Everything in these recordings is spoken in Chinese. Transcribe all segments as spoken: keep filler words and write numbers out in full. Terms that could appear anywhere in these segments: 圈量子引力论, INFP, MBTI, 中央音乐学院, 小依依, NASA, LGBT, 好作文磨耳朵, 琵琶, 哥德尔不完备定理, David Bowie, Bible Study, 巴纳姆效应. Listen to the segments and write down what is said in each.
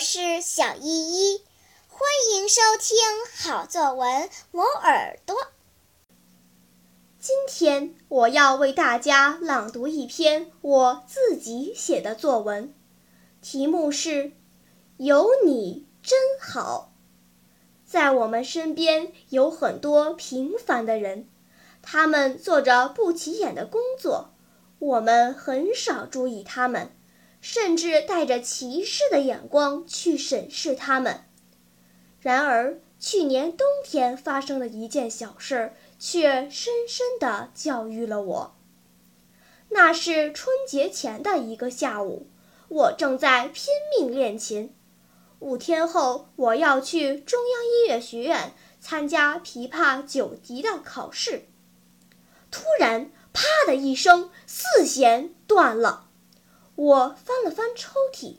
是小依依，欢迎收听好作文磨耳朵。今天我要为大家朗读一篇我自己写的作文，题目是《有你真好》。在我们身边有很多平凡的人，他们做着不起眼的工作，我们很少注意他们，甚至带着歧视的眼光去审视他们。然而，去年冬天发生的一件小事却深深地教育了我。那是春节前的一个下午，我正在拼命练琴。五天后，我要去中央音乐学院参加琵琶九级的考试。突然，啪的一声，四弦断了。我翻了翻抽屉，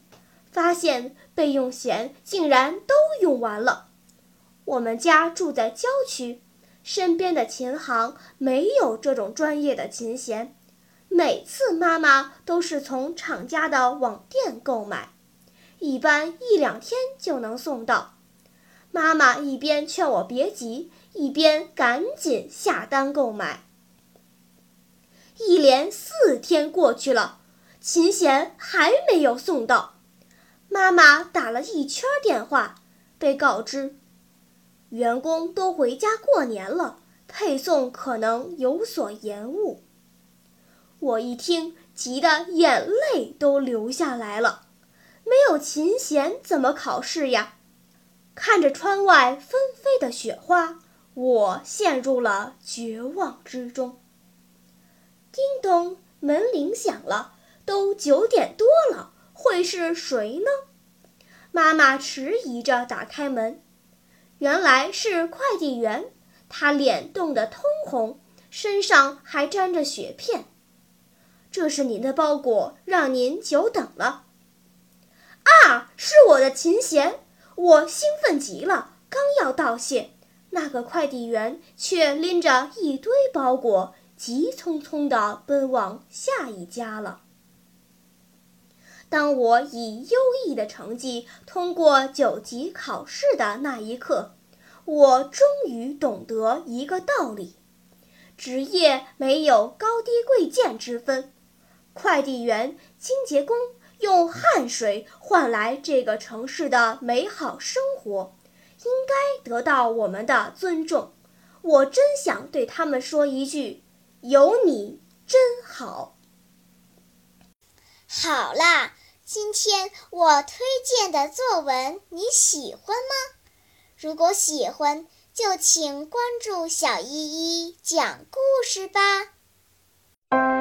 发现备用弦竟然都用完了。我们家住在郊区，身边的琴行没有这种专业的琴弦，每次妈妈都是从厂家的网店购买，一般一两天就能送到。妈妈一边劝我别急，一边赶紧下单购买。一连四天过去了，琴弦还没有送到。妈妈打了一圈电话，被告知员工都回家过年了，配送可能有所延误。我一听，急得眼泪都流下来了。没有琴弦怎么考试呀？看着窗外纷飞的雪花，我陷入了绝望之中。叮咚，门铃响了，都九点多了，会是谁呢？妈妈迟疑着打开门，原来是快递员，他脸冻得通红，身上还沾着雪片。这是您的包裹，让您久等了。啊，是我的琴弦！我兴奋极了，刚要道谢，那个快递员却拎着一堆包裹，急匆匆地奔往下一家了。当我以优异的成绩通过九级考试的那一刻，我终于懂得一个道理：职业没有高低贵贱之分。快递员、清洁工用汗水换来这个城市的美好生活，应该得到我们的尊重。我真想对他们说一句：有你真好。好啦，今天我推荐的作文你喜欢吗？如果喜欢，就请关注小依依讲故事吧。